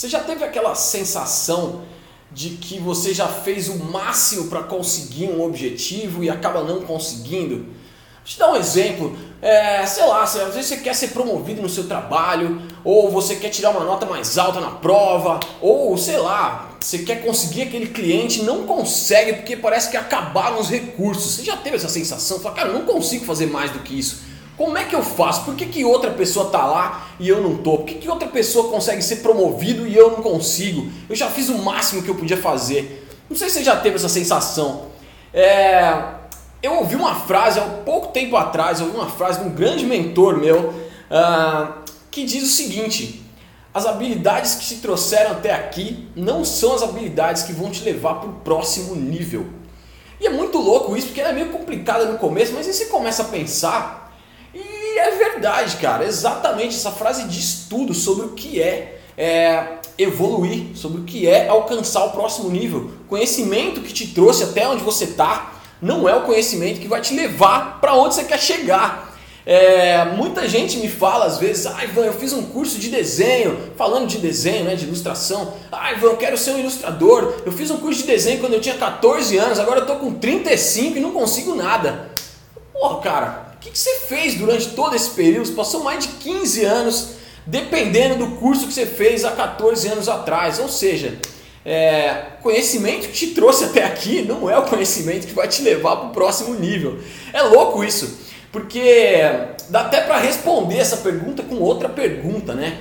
Você já teve aquela sensação de que você já fez o máximo para conseguir um objetivo e acaba não conseguindo? Vou te dar um exemplo. Sei lá, às vezes você quer ser promovido no seu trabalho, ou você quer tirar uma nota mais alta na prova, ou sei lá, você quer conseguir aquele cliente, não consegue porque parece que acabaram os recursos. Você já teve essa sensação? Fala, cara, eu não consigo fazer mais do que isso. Como é que eu faço? Por que que outra pessoa está lá e eu não estou? Por que que outra pessoa consegue ser promovido e eu não consigo? Eu já fiz o máximo que eu podia fazer. Não sei se você já teve essa sensação. Eu ouvi uma frase há pouco tempo atrás, de um grande mentor meu, que diz o seguinte: as habilidades que te trouxeram até aqui não são as habilidades que vão te levar para o próximo nível. E é muito louco isso, porque era meio complicado no começo, mas aí você começa a pensar e é verdade, cara. Exatamente, essa frase diz tudo sobre o que é evoluir, sobre o que é alcançar o próximo nível. Conhecimento que te trouxe até onde você está não é o conhecimento que vai te levar para onde você quer chegar. Muita gente me fala às vezes: ah, Ivan, eu fiz um curso de desenho, falando de desenho, né, de ilustração. Ah, Ivan, eu quero ser um ilustrador, eu fiz um curso de desenho quando eu tinha 14 anos, agora eu tô com 35 e não consigo nada. Pô, cara, o que você fez durante todo esse período? Você passou mais de 15 anos dependendo do curso que você fez há 14 anos atrás, ou seja... conhecimento que te trouxe até aqui não é o conhecimento que vai te levar para o próximo nível. É louco isso, porque dá até para responder essa pergunta com outra pergunta, né?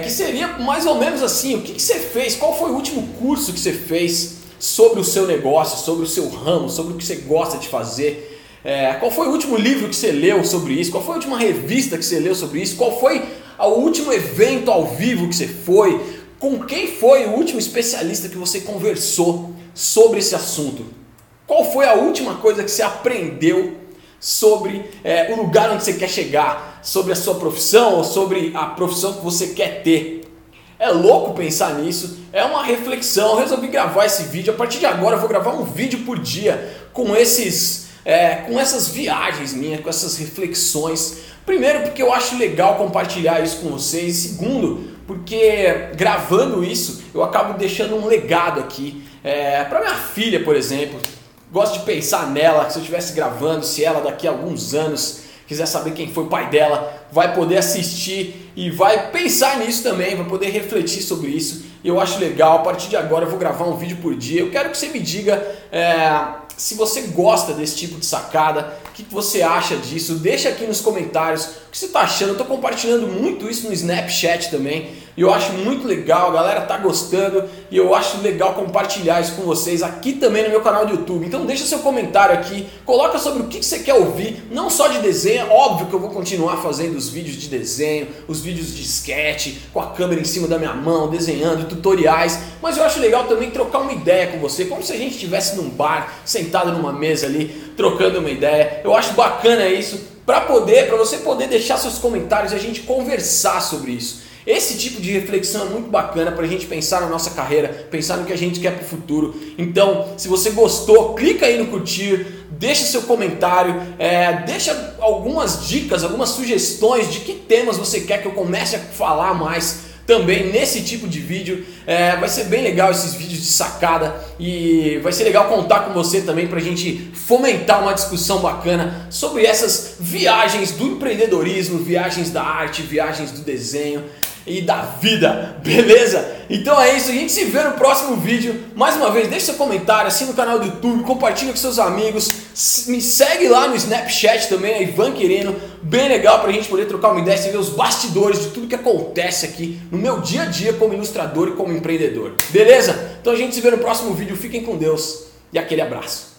Que seria mais ou menos assim: o que você fez? Qual foi o último curso que você fez sobre o seu negócio, sobre o seu ramo, sobre o que você gosta de fazer? Qual foi o último livro que você leu sobre isso? Qual foi a última revista que você leu sobre isso? Qual foi o último evento ao vivo que você foi? Com quem foi o último especialista que você conversou sobre esse assunto? Qual foi a última coisa que você aprendeu sobre o lugar onde você quer chegar? Sobre a sua profissão ou sobre a profissão que você quer ter? É louco pensar nisso, é uma reflexão. Eu resolvi gravar esse vídeo. A partir de agora eu vou gravar um vídeo por dia com essas viagens minhas, com essas reflexões. Primeiro, porque eu acho legal compartilhar isso com vocês. Segundo, porque gravando isso eu acabo deixando um legado aqui para minha filha, por exemplo. Gosto de pensar nela, que se eu estivesse gravando, se ela daqui a alguns anos quiser saber quem foi o pai dela, vai poder assistir e vai pensar nisso também, vai poder refletir sobre isso. Eu acho legal. A partir de agora eu vou gravar um vídeo por dia. Eu quero que você me diga se você gosta desse tipo de sacada, o que você acha disso. Deixa aqui nos comentários o que você está achando. Eu estou compartilhando muito isso no Snapchat também, e eu acho muito legal, a galera está gostando, e eu acho legal compartilhar isso com vocês aqui também no meu canal do YouTube. Então deixa seu comentário aqui, coloca sobre o que você quer ouvir, não só de desenho. Óbvio que eu vou continuar fazendo os vídeos de desenho, os vídeos de sketch, com a câmera em cima da minha mão, desenhando, tutoriais, mas eu acho legal também trocar uma ideia com você, como se a gente estivesse num bar, sentado numa mesa ali, trocando uma ideia. Eu acho bacana isso, para você poder deixar seus comentários e a gente conversar sobre isso. Esse tipo de reflexão é muito bacana para a gente pensar na nossa carreira, pensar no que a gente quer para o futuro. Então, se você gostou, clica aí no curtir, deixa seu comentário, deixa algumas dicas, algumas sugestões de que temas você quer que eu comece a falar mais também nesse tipo de vídeo. Vai ser bem legal esses vídeos de sacada, e vai ser legal contar com você também para a gente fomentar uma discussão bacana sobre essas viagens do empreendedorismo, viagens da arte, viagens do desenho e da vida, beleza? Então é isso, a gente se vê no próximo vídeo. Mais uma vez, deixa seu comentário, assina o canal do YouTube, compartilha com seus amigos, me segue lá no Snapchat também, Ivan Quirino. Bem legal pra gente poder trocar uma ideia e ver os bastidores de tudo que acontece aqui no meu dia a dia como ilustrador e como empreendedor, beleza? Então a gente se vê no próximo vídeo, fiquem com Deus e aquele abraço.